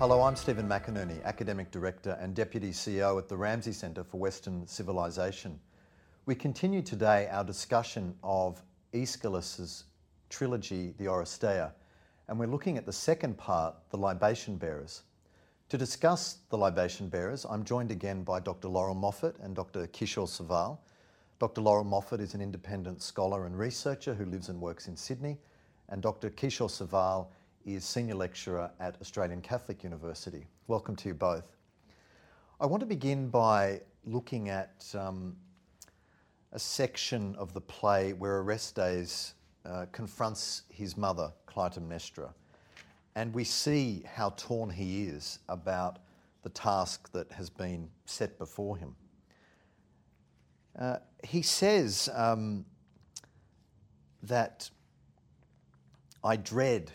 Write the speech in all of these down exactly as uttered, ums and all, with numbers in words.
Hello, I'm Stephen McInerney, Academic Director and Deputy C E O at the Ramsey Centre for Western Civilisation. We continue today our discussion of Aeschylus' trilogy, The Oresteia, and we're looking at the second part, The Libation Bearers. To discuss The Libation Bearers, I'm joined again by Doctor Laurel Moffat and Doctor Kishore Saval. Doctor Laurel Moffat is an independent scholar and researcher who lives and works in Sydney, and Doctor Kishore Saval is Senior Lecturer at Australian Catholic University. Welcome to you both. I want to begin by looking at um, a section of the play where Orestes uh, confronts his mother, Clytemnestra, and we see how torn he is about the task that has been set before him. Uh, he says um, that I dread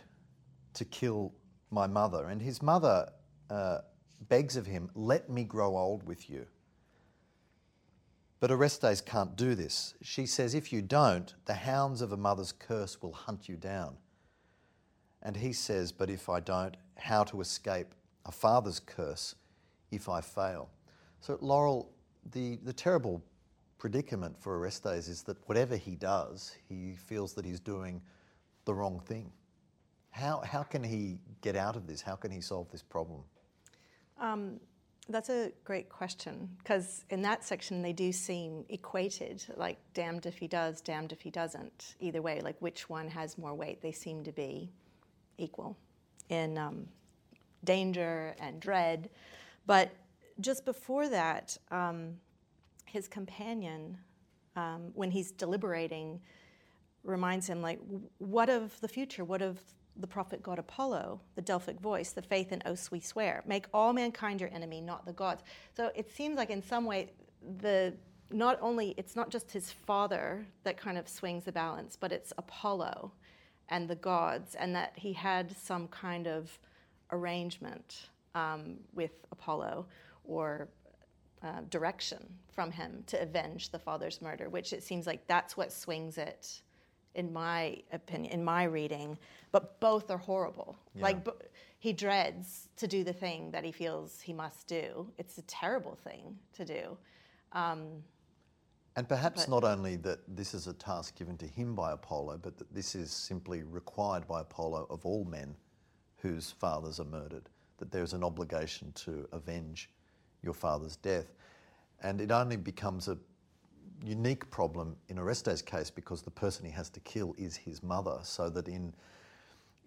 to kill my mother, and his mother uh, begs of him, let me grow old with you. But Orestes can't do this. She says, if you don't, the hounds of a mother's curse will hunt you down. And he says, but if I don't, how to escape a father's curse if I fail? So Laurel, the, the terrible predicament for Orestes is that whatever he does, he feels that he's doing the wrong thing. How how can he get out of this? How can he solve this problem? Um, that's a great question, because in that section they do seem equated, like damned if he does, damned if he doesn't. Either way, like which one has more weight? They seem to be equal in um, danger and dread. But just before that, um, his companion, um, when he's deliberating, reminds him, like, what of the future? What of the prophet god Apollo, the Delphic voice, the faith and oaths we swear? Make all mankind your enemy, not the gods. So it seems like in some way, the not only it's not just his father that kind of swings the balance, but it's Apollo and the gods, and that he had some kind of arrangement um, with Apollo or uh, direction from him to avenge the father's murder, which it seems like that's what swings it, in my opinion, in my reading, but both are horrible. Yeah. Like, b- he dreads to do the thing that he feels he must do. It's a terrible thing to do. Um, and perhaps but, not only that this is a task given to him by Apollo, but that this is simply required by Apollo of all men whose fathers are murdered, that there's an obligation to avenge your father's death. And it only becomes a unique problem in Orestes' case because the person he has to kill is his mother, so that in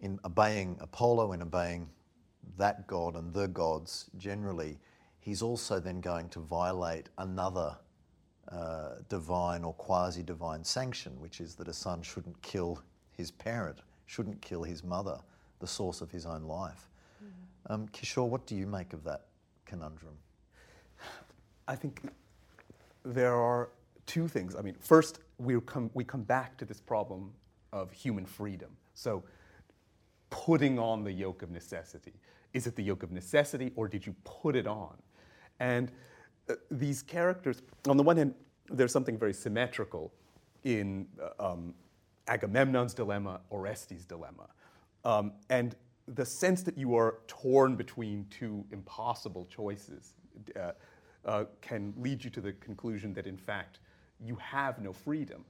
in obeying Apollo, in obeying that god and the gods generally, he's also then going to violate another uh, divine or quasi-divine sanction, which is that a son shouldn't kill his parent, shouldn't kill his mother, the source of his own life. Mm-hmm. Um, Kishore, what do you make of that conundrum? I think there are two things. I mean, first, we come we come back to this problem of human freedom. So putting on the yoke of necessity. Is it the yoke of necessity, or did you put it on? And uh, these characters, on the one hand, there's something very symmetrical in uh, um, Agamemnon's dilemma, Orestes' dilemma. Um, and the sense that you are torn between two impossible choices uh, uh, can lead you to the conclusion that, in fact, you have no freedom,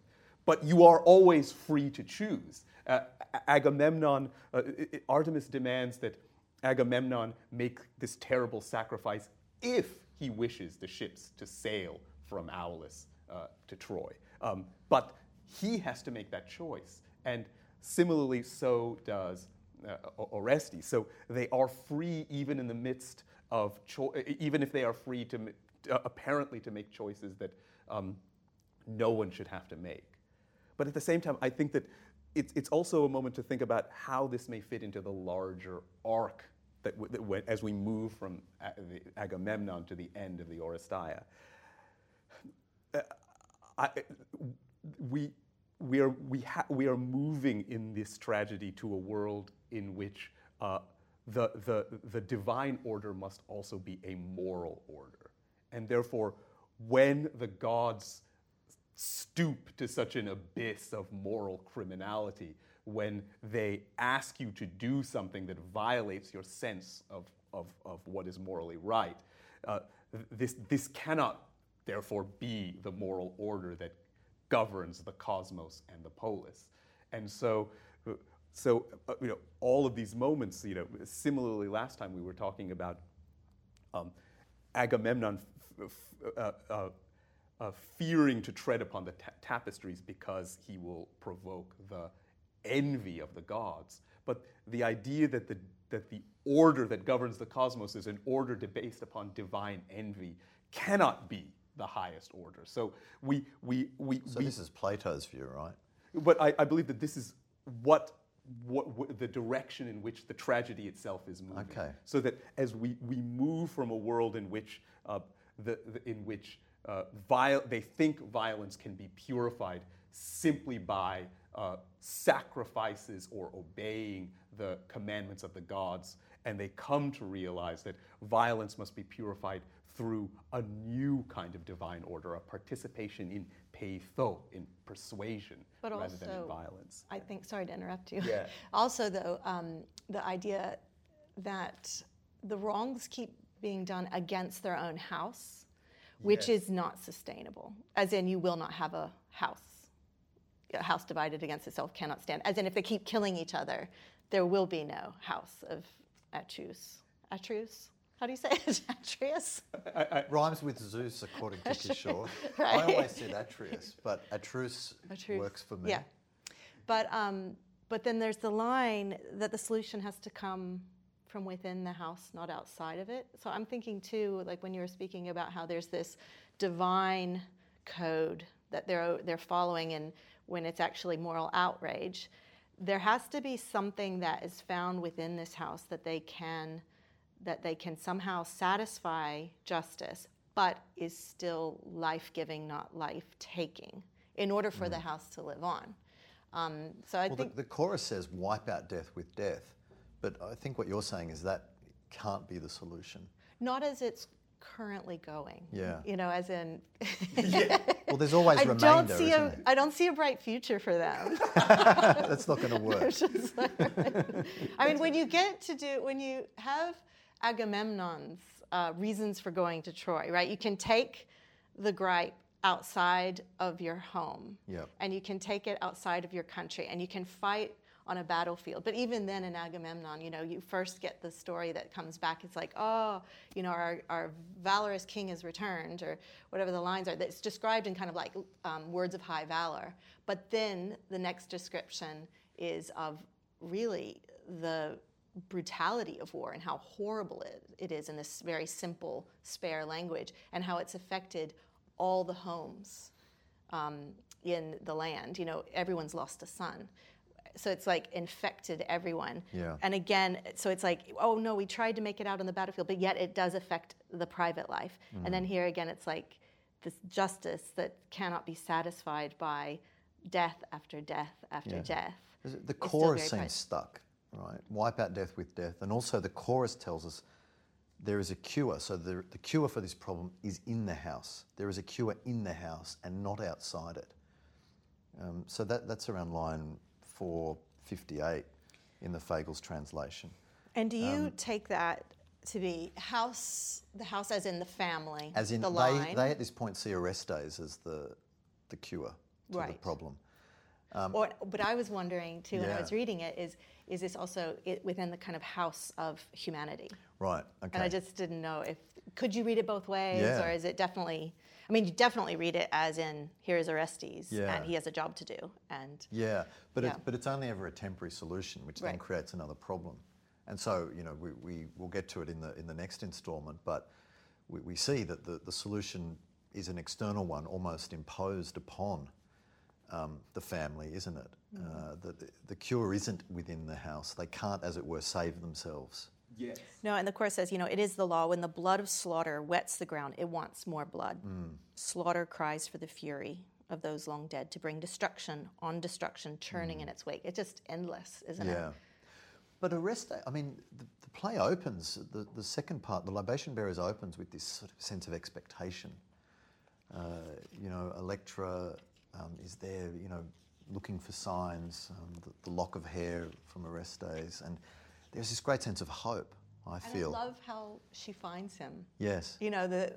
but you are always free to choose. Uh, Agamemnon, uh, Artemis demands that Agamemnon make this terrible sacrifice if he wishes the ships to sail from Aulis uh, to Troy. Um, but he has to make that choice, and similarly so does uh, Orestes. So they are free even in the midst of, cho- even if they are free to, uh, apparently to make choices that um, no one should have to make. But at the same time, I think that it's, it's also a moment to think about how this may fit into the larger arc that, w- that w- as we move from a- the Agamemnon to the end of the Oresteia. Uh, I, we, we, are, we, ha- we are moving in this tragedy to a world in which uh, the, the, the divine order must also be a moral order. And therefore, when the gods stoop to such an abyss of moral criminality, when they ask you to do something that violates your sense of of, of what is morally right. Uh, this, this cannot, therefore, be the moral order that governs the cosmos and the polis. And so, so uh, you know, all of these moments, you know, similarly last time we were talking about um, Agamemnon f- f- uh, uh, uh, fearing to tread upon the ta- tapestries because he will provoke the envy of the gods. But the idea that the that the order that governs the cosmos is an order based upon divine envy cannot be the highest order. So we we we. So we, this is Plato's view, right? But I, I believe that this is what, what what the direction in which the tragedy itself is moving. Okay. So that as we, we move from a world in which uh, the, the in which uh, viol- they think violence can be purified simply by Uh, sacrifices or obeying the commandments of the gods, and they come to realize that violence must be purified through a new kind of divine order, a participation in peitho, in persuasion, but rather also, than in violence. I think, sorry to interrupt you. Yeah. Also, though, um, the idea that the wrongs keep being done against their own house, which yes. is not sustainable, as in you will not have a house. A house divided against itself cannot stand. As in, if they keep killing each other, there will be no house of Atreus. Atreus? How do you say it? Atreus? I, I, Rhymes with Zeus, according to Kishore. Right. I always said Atreus, but Atreus works for me. Yeah. But, um, but then there's the line that the solution has to come from within the house, not outside of it. So I'm thinking, too, like when you were speaking about how there's this divine code that they're they're following in when it's actually moral outrage, there has to be something that is found within this house that they can, that they can somehow satisfy justice, but is still life-giving, not life-taking, in order for mm. the house to live on. Um, so I well, think the, the chorus says, "Wipe out death with death," but I think what you're saying is that can't be the solution. Not as it's currently going. Yeah. You know, as in. yeah. Well, there's always I remainder, don't see isn't a, it? I don't see a bright future for them. That's not going to work. Like, I mean, when you get to do, when you have Agamemnon's uh, reasons for going to Troy, right? You can take the gripe outside of your home, yep. and you can take it outside of your country, and you can fight on a battlefield. But even then in Agamemnon, you know, you first get the story that comes back. It's like, oh, you know, our, our valorous king has returned, or whatever the lines are. That's described in kind of like um, words of high valor. But then the next description is of really the brutality of war and how horrible it, it is in this very simple, spare language, and how it's affected all the homes um, in the land. You know, everyone's lost a son. So it's like infected everyone. Yeah. And again, so it's like, oh no, we tried to make it out on the battlefield, but yet it does affect the private life. Mm. And then here again, it's like this justice that cannot be satisfied by death after death after yeah. death. The chorus seems stuck, right? Wipe out death with death. And also the chorus tells us there is a cure. So the, the cure for this problem is in the house. There is a cure in the house and not outside it. Um, so that that's around line four fifty-eight in the Fagles translation. And do you um, take that to be house, the house as in the family, as in the they, line? They at this point see Orestes as the the cure to right. the problem. Um, or, but I was wondering too yeah. when I was reading it, is is this also it, within the kind of house of humanity? Right, okay. And I just didn't know if, could you read it both ways yeah. or is it definitely... I mean, you definitely read it as in, here is Orestes, yeah. and he has a job to do. And yeah, but yeah. It's, but it's only ever a temporary solution, which right. then creates another problem. And so, you know, we, we will get to it in the in the next instalment, but we, we see that the, the solution is an external one, almost imposed upon um, the family, isn't it? Mm-hmm. Uh, the, the cure isn't within the house. They can't, as it were, save themselves. Yes. No, and the chorus says, you know, it is the law. When the blood of slaughter wets the ground, it wants more blood. Mm. Slaughter cries for the fury of those long dead to bring destruction on destruction, churning mm. in its wake. It's just endless, isn't yeah. it? Yeah. But Orestes, I mean, the, the play opens, the, the second part, the Libation Bearers opens with this sort of sense of expectation. Uh, you know, Electra um, is there, you know, looking for signs, um, the, the lock of hair from Orestes, and there's this great sense of hope I and feel. I love how she finds him. Yes. You know, the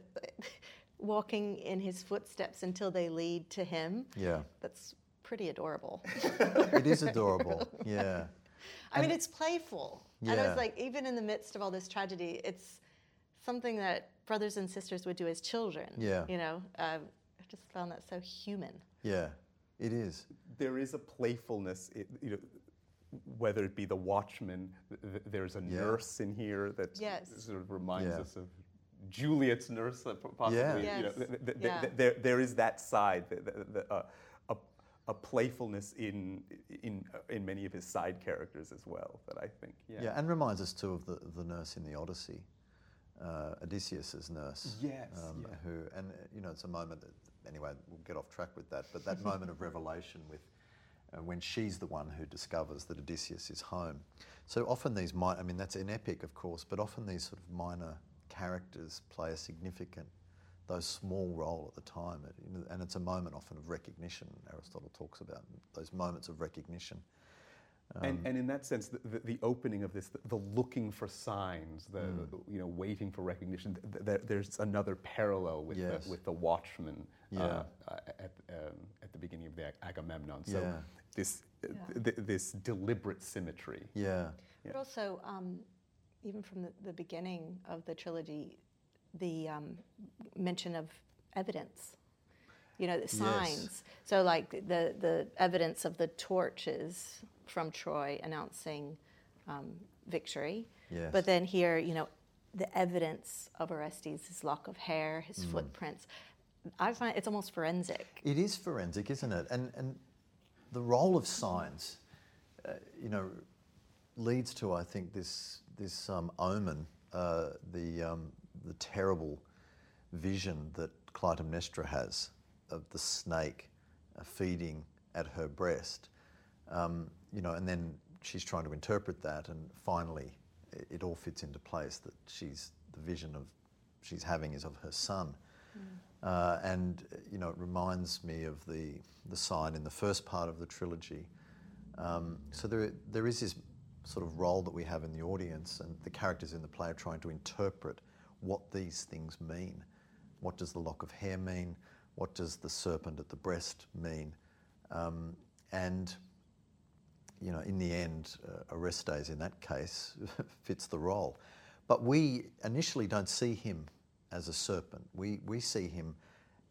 walking in his footsteps until they lead to him. Yeah. That's pretty adorable. It is adorable, yeah. I and mean, it's playful. Yeah. And I was like, even in the midst of all this tragedy, it's something that brothers and sisters would do as children. Yeah. You know, um, I just found that so human. Yeah, it is. There is a playfulness, it, you know, whether it be the watchman, th- there's a yeah. nurse in here that yes. sort of reminds yeah. us of Juliet's nurse, possibly. Yeah. Yes. You know, th- th- yeah. th- there, there is that side, the, the, the, uh, a, a playfulness in in uh, in many of his side characters as well. That I think, yeah, yeah, and reminds us too of the, the nurse in the Odyssey, uh, Odysseus's nurse. Yes, um, yeah. who and uh, you know it's a moment that anyway we'll get off track with that, but that moment of revelation with. When she's the one who discovers that Odysseus is home. So often these, mi- I mean, that's an epic, of course, but often these sort of minor characters play a significant, though small, role at the time. It, you know, and it's a moment often of recognition. Aristotle talks about those moments of recognition. Um, and, and in that sense, the, the, the opening of this, the, the looking for signs, the, mm. the you know waiting for recognition. Th- th- there's another parallel with yes. the, with the watchman yeah. uh, at um, at the beginning of the Ag- Agamemnon. So yeah. this uh, yeah. th- this deliberate symmetry. Yeah. yeah. But also, um, even from the, the beginning of the trilogy, the um, mention of evidence. You know, the signs. Yes. So like the the evidence of the torches from Troy announcing um, victory. Yes. But then here, you know, the evidence of Orestes, his lock of hair, his mm. footprints. I find it's almost forensic. It is forensic, isn't it? And and the role of signs, uh, you know, leads to, I think, this this um, omen, uh, the um, the terrible vision that Clytemnestra has of the snake uh, feeding at her breast. Um, you know, and then she's trying to interpret that, and finally, it, it all fits into place. That she's the vision of she's having is of her son, mm. uh, and you know, it reminds me of the the sign in the first part of the trilogy. Um, so there there is this sort of role that we have in the audience, and the characters in the play are trying to interpret what these things mean. What does the lock of hair mean? What does the serpent at the breast mean? Um, and you know, in the end, uh, Orestes, in that case, fits the role. But we initially don't see him as a serpent. We we see him,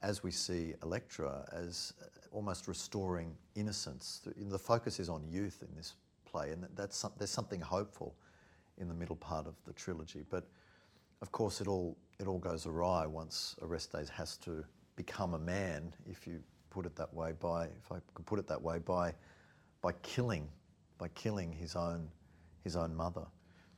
as we see Electra, as almost restoring innocence. The focus is on youth in this play, and that's some, there's something hopeful in the middle part of the trilogy. But of course, it all it all goes awry once Orestes has to become a man, if you put it that way. By if I could put it that way, by by killing, by killing his own, his own mother.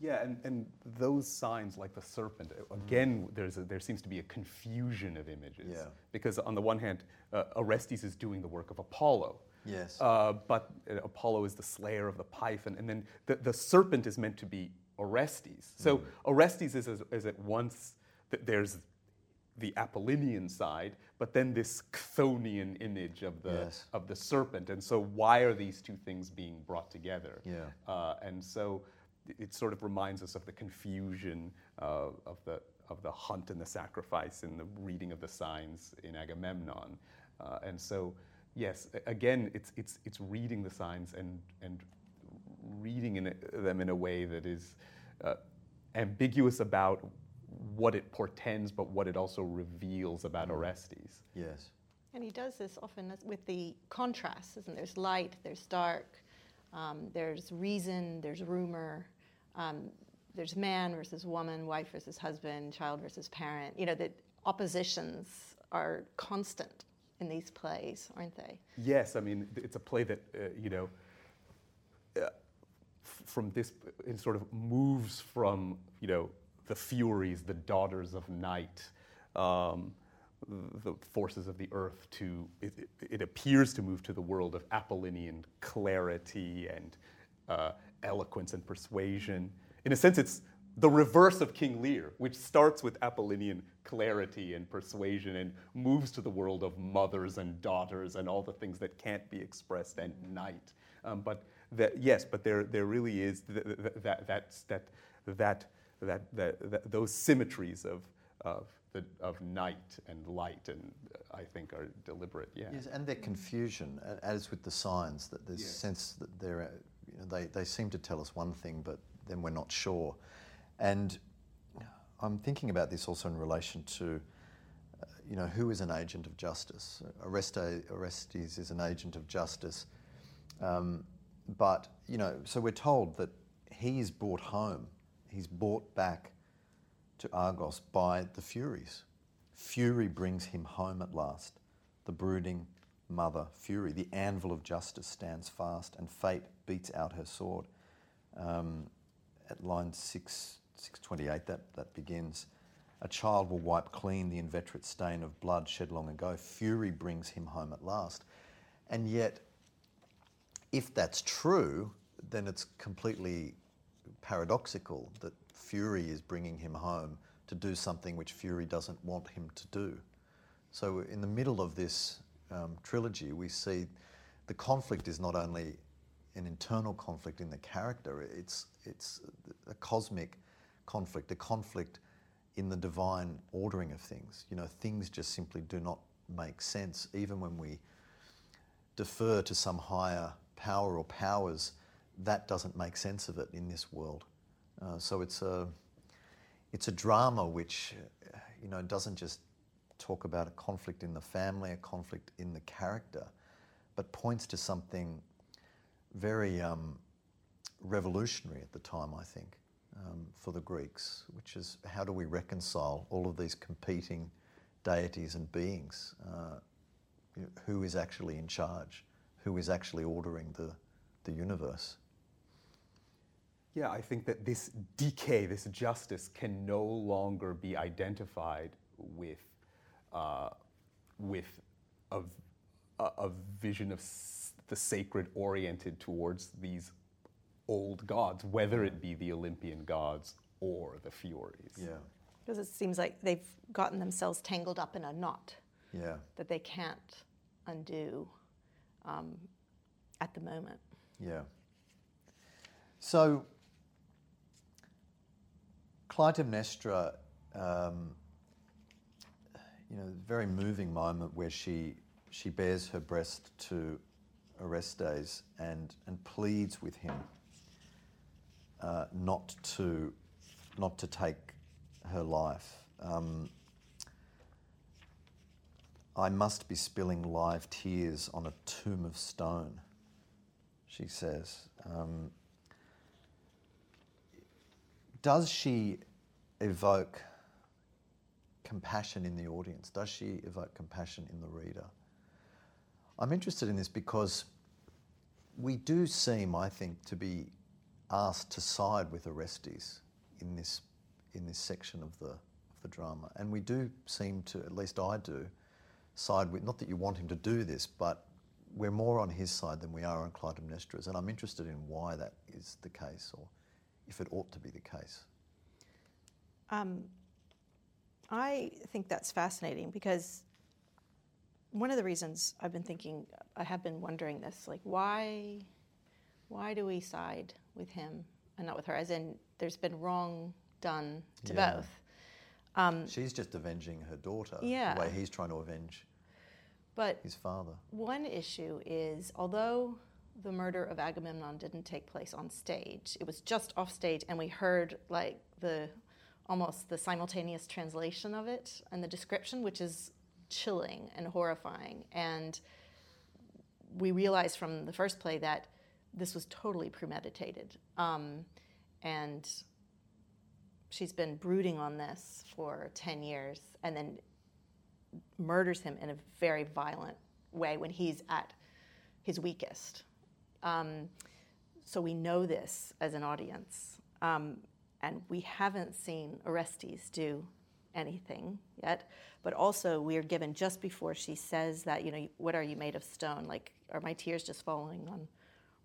Yeah, and, and those signs, like the serpent, again, there's a, there seems to be a confusion of images. Yeah. Because on the one hand, uh, Orestes is doing the work of Apollo. Yes. Uh, but uh, Apollo is the slayer of the Python, and then the, the serpent is meant to be Orestes. So mm. Orestes is, is, is at once th- there's the Apollonian side, but then this Chthonian image of the yes. of the serpent, and so why are these two things being brought together? Yeah, uh, and so it sort of reminds us of the confusion uh, of the of the hunt and the sacrifice in the reading of the signs in Agamemnon, uh, and so yes, again, it's it's it's reading the signs and and reading in a, them in a way that is uh, ambiguous about what it portends, but what it also reveals about Orestes. Yes. And he does this often with the contrasts, isn't there? There's light, there's dark, um, there's reason, there's rumor, um, there's man versus woman, wife versus husband, child versus parent. You know, the oppositions are constant in these plays, aren't they? Yes, I mean, it's a play that, uh, you know, uh, f- from this, it sort of moves from, you know, the Furies, the daughters of night, um, the forces of the earth, to it, it, it appears to move to the world of Apollonian clarity and uh, eloquence and persuasion. In a sense, it's the reverse of King Lear, which starts with Apollonian clarity and persuasion and moves to the world of mothers and daughters and all the things that can't be expressed at night. Um, but that, yes, but there there really is th- th- that that that that. that, that, that those symmetries of of the of night and light, and I think are deliberate. Yeah. Yes, and their confusion, as with the signs, that there's a yes. sense that they're you know, they they seem to tell us one thing, but then we're not sure. And I'm thinking about this also in relation to, uh, you know, who is an agent of justice? Oreste, Orestes is an agent of justice, um, but you know, so we're told that he is brought home, he's brought back to Argos by the Furies. Fury brings him home at last. The brooding mother Fury, the anvil of justice, stands fast, and fate beats out her sword. Um, at line six. six twenty-eight, that, that begins. A child will wipe clean the inveterate stain of blood shed long ago. Fury brings him home at last. And yet, if that's true, then it's completely paradoxical that Fury is bringing him home to do something which Fury doesn't want him to do. So in the middle of this um, trilogy, we see the conflict is not only an internal conflict in the character, it's it's a cosmic conflict, a conflict in the divine ordering of things. You know, things just simply do not make sense, even when we defer to some higher power or powers. That doesn't make sense of it in this world. Uh, so it's a it's a drama which, you know, doesn't just talk about a conflict in the family, a conflict in the character, but points to something very um, revolutionary at the time, I think. Um, for the Greeks, which is how do we reconcile all of these competing deities and beings? Uh, you know, who is actually in charge? Who is actually ordering the, the universe? Yeah, I think that this decay, this justice, can no longer be identified with uh, with a, a vision of s- the sacred oriented towards these old gods, whether it be the Olympian gods or the Furies. Yeah. Because it seems like they've gotten themselves tangled up in a knot yeah. that they can't undo um, at the moment. Yeah. So Clytemnestra, um, you know, very moving moment where she she bares her breast to Orestes and and pleads with him. Uh, not to, not to take her life. Um, I must be spilling live tears on a tomb of stone, she says. Um, does she evoke compassion in the audience? Does she evoke compassion in the reader? I'm interested in this because we do seem, I think, to be asked to side with Orestes in this in this section of the of the drama, and we do seem to, at least I do, side with. Not that you want him to do this, but we're more on his side than we are on Clytemnestra's, and I'm interested in why that is the case, or if it ought to be the case. Um, I think that's fascinating because one of the reasons I've been thinking, I have been wondering this, like why. Why do we side with him and not with her? As in, there's been wrong done to yeah. both. Um, She's just avenging her daughter yeah. the way he's trying to avenge but his father. One issue is, although the murder of Agamemnon didn't take place on stage, it was just off stage, and we heard like the almost the simultaneous translation of it and the description, which is chilling and horrifying. And we realized from the first play that this was totally premeditated, um, and she's been brooding on this for ten years and then murders him in a very violent way when he's at his weakest. Um, so we know this as an audience, um, and we haven't seen Orestes do anything yet, but also we are given just before she says that, you know, what are you made of stone? Like, are my tears just falling on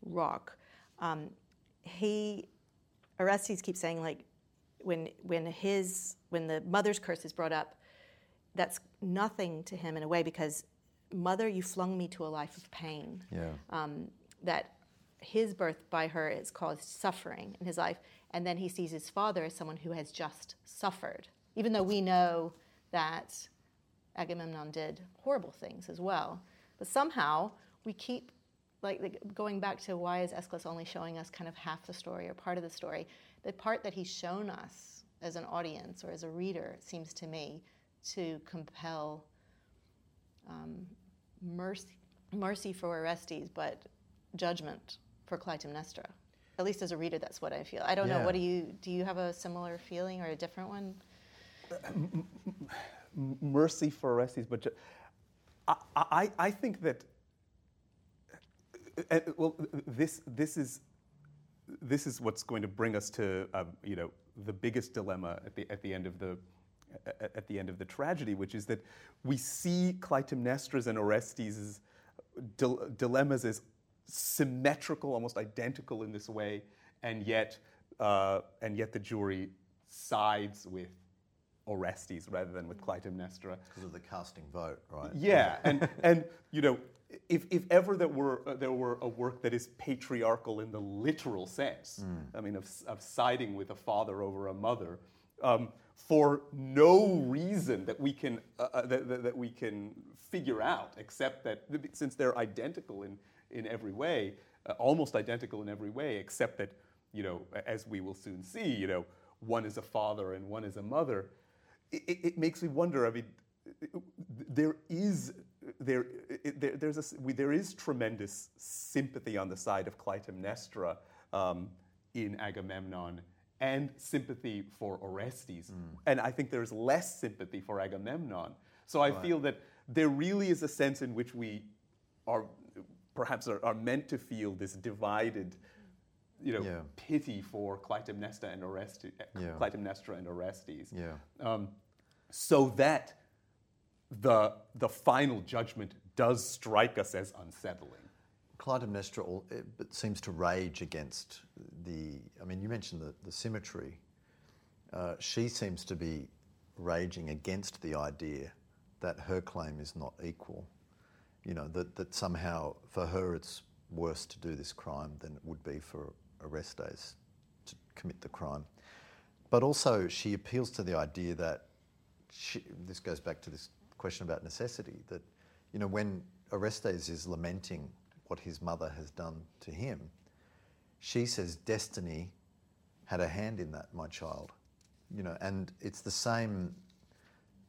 rock? Um, he, Orestes keeps saying, like, when when his when the mother's curse is brought up, that's nothing to him in a way because, mother, you flung me to a life of pain. Yeah. Um, that his birth by her has caused suffering in his life, and then he sees his father as someone who has just suffered, even though we know that Agamemnon did horrible things as well. But somehow we keep like going back to why is Aeschylus only showing us kind of half the story or part of the story? The part that he's shown us as an audience or as a reader, it seems to me, to compel um, mercy, mercy for Orestes, but judgment for Clytemnestra. At least as a reader, that's what I feel. I don't yeah. know. What do you do? You have a similar feeling or a different one? M- m- mercy for Orestes, but ju- I, I I think that. Uh, well, this this is this is what's going to bring us to um, you know the biggest dilemma at the at the end of the at the end of the tragedy, which is that we see Clytemnestra's and Orestes' dil- dilemmas as symmetrical, almost identical in this way, and yet uh, and yet the jury sides with Orestes rather than with Clytemnestra because of the casting vote, right? Yeah, and and you know. If, if ever there were uh, there were a work that is patriarchal in the literal sense, mm. I mean, of, of siding with a father over a mother, um, for no reason that we can uh, that, that, that we can figure out, except that since they're identical in in every way, uh, almost identical in every way, except that you know, as we will soon see, you know, one is a father and one is a mother. It, it, it makes me wonder. I mean, there is. There, there, there's a, we, there is tremendous sympathy on the side of Clytemnestra um, in Agamemnon, and sympathy for Orestes, mm. and I think there's less sympathy for Agamemnon. So I right. feel that there really is a sense in which we are, perhaps, are, are meant to feel this divided, you know, yeah. pity for Clytemnestra and Orestes. Yeah. Clytemnestra and Orestes. Yeah. Um, so that. The the final judgment does strike us as unsettling. Clytemnestra all, it seems to rage against the. I mean, you mentioned the, the symmetry. Uh, she seems to be raging against the idea that her claim is not equal. You know, that, that somehow for her it's worse to do this crime than it would be for Orestes to commit the crime. But also she appeals to the idea that she, this goes back to this question about necessity, that you know when Orestes is lamenting what his mother has done to him, she says destiny had a hand in that, my child, you know, and it's the same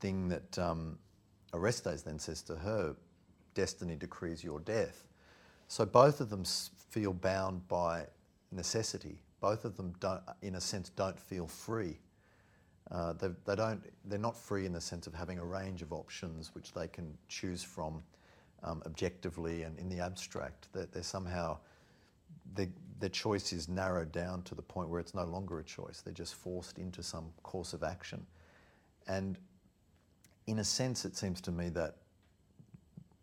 thing that um, Orestes then says to her, destiny decrees your death. So both of them feel bound by necessity. Both of them don't, in a sense, don't feel free. Uh, they, they don't. They're not free in the sense of having a range of options which they can choose from um, objectively and in the abstract. That they're somehow they, their choice is narrowed down to the point where it's no longer a choice. They're just forced into some course of action, and in a sense, it seems to me that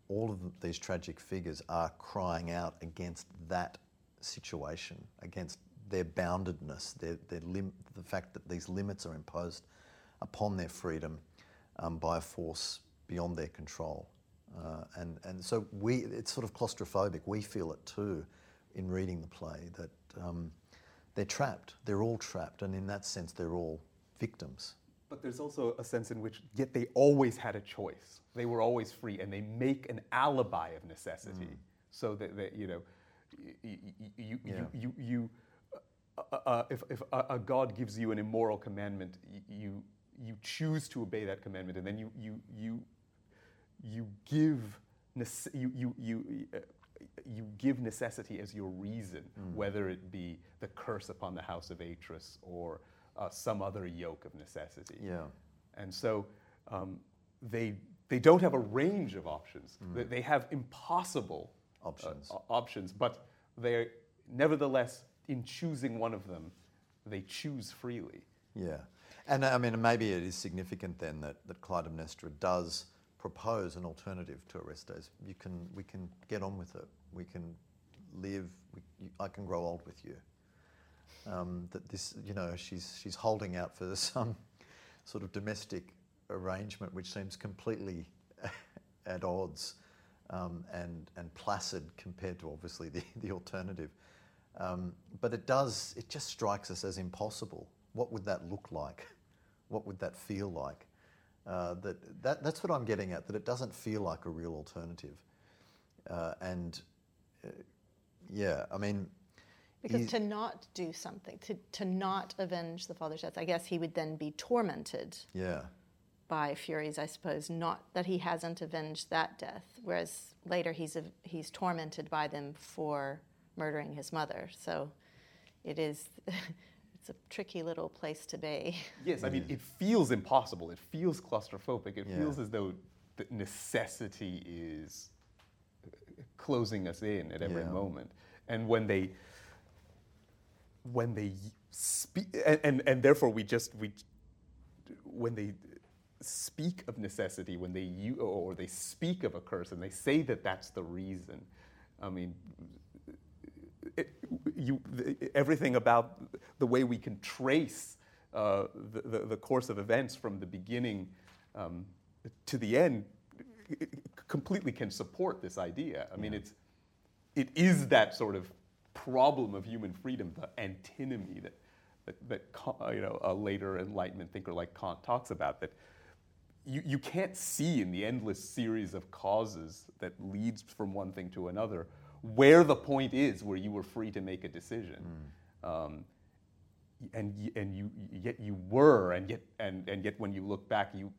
all of these tragic figures are crying out against that situation, against. Their boundedness, their, their lim- the fact that these limits are imposed upon their freedom um, by a force beyond their control. Uh, and, and so we it's sort of claustrophobic. We feel it too in reading the play, that um, they're trapped. They're all trapped. And in that sense, they're all victims. But there's also a sense in which, yet they always had a choice. They were always free, and they make an alibi of necessity. Mm. So that, that, you know, y- y- y- you... Yeah. you, you, you Uh, if, if a, a God gives you an immoral commandment, y- you you choose to obey that commandment, and then you you you you give nece- you you you, uh, you give necessity as your reason, mm. whether it be the curse upon the house of Atreus or uh, some other yoke of necessity. Yeah, and so um, they they don't have a range of options. Mm. They, they have impossible options. Uh, options, but they nevertheless. In choosing one of them, they choose freely. Yeah. And I mean, maybe it is significant then that, that Clytemnestra does propose an alternative to Orestes. You can, we can get on with it. We can live. We, you, I can grow old with you. Um, that this, you know, she's she's holding out for some sort of domestic arrangement which seems completely at odds um, and and placid compared to obviously the, the alternative. Um, but it does, it just strikes us as impossible. What would that look like? What would that feel like? Uh, that, that that's what I'm getting at, that it doesn't feel like a real alternative. Uh, and uh, yeah, I mean... Because to not do something, to, to not avenge the father's death, I guess he would then be tormented yeah. by Furies, I suppose, not that he hasn't avenged that death, whereas later he's he's tormented by them for murdering his mother. So it is... It's a tricky little place to be. Yes, I mean, it feels impossible. It feels claustrophobic. It yeah. feels as though the necessity is closing us in at every yeah. moment. And when they, when they speak, and, and, and therefore we just we, when they speak of necessity, when they you or they speak of a curse, and they say that that's the reason. I mean. It, you, the, everything about the way we can trace uh, the, the, the course of events from the beginning um, to the end it, it completely can support this idea. I yeah. mean, it's it is that sort of problem of human freedom, the antinomy that that, that you know a later Enlightenment thinker like Kant talks about. That you you can't see in the endless series of causes that leads from one thing to another. Where the point is where you were free to make a decision, mm. um, and and you yet you were, and yet and, and yet when you look back, you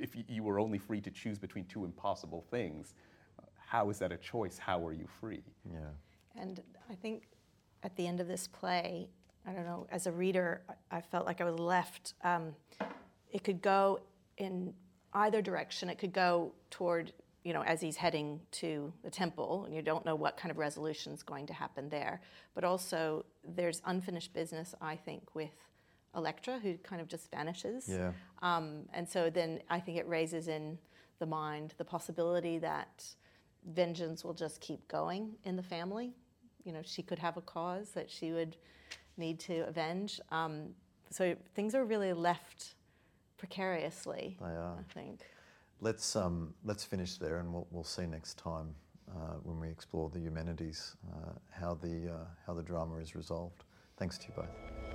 if you, you were only free to choose between two impossible things, uh, how is that a choice? How are you free? Yeah. And I think at the end of this play, I don't know. As a reader, I felt like I was left. Um, it could go in either direction. It could go toward. You know, as he's heading to the temple, and you don't know what kind of resolution's going to happen there. But also, there's unfinished business, I think, with Electra, who kind of just vanishes. Yeah. Um, and so then I think it raises in the mind the possibility that vengeance will just keep going in the family. You know, she could have a cause that she would need to avenge. Um, so things are really left precariously, they are. I think. Let's um, let's finish there, and we'll we'll see next time uh, when we explore the humanities, uh, how the uh, how the drama is resolved. Thanks to you both.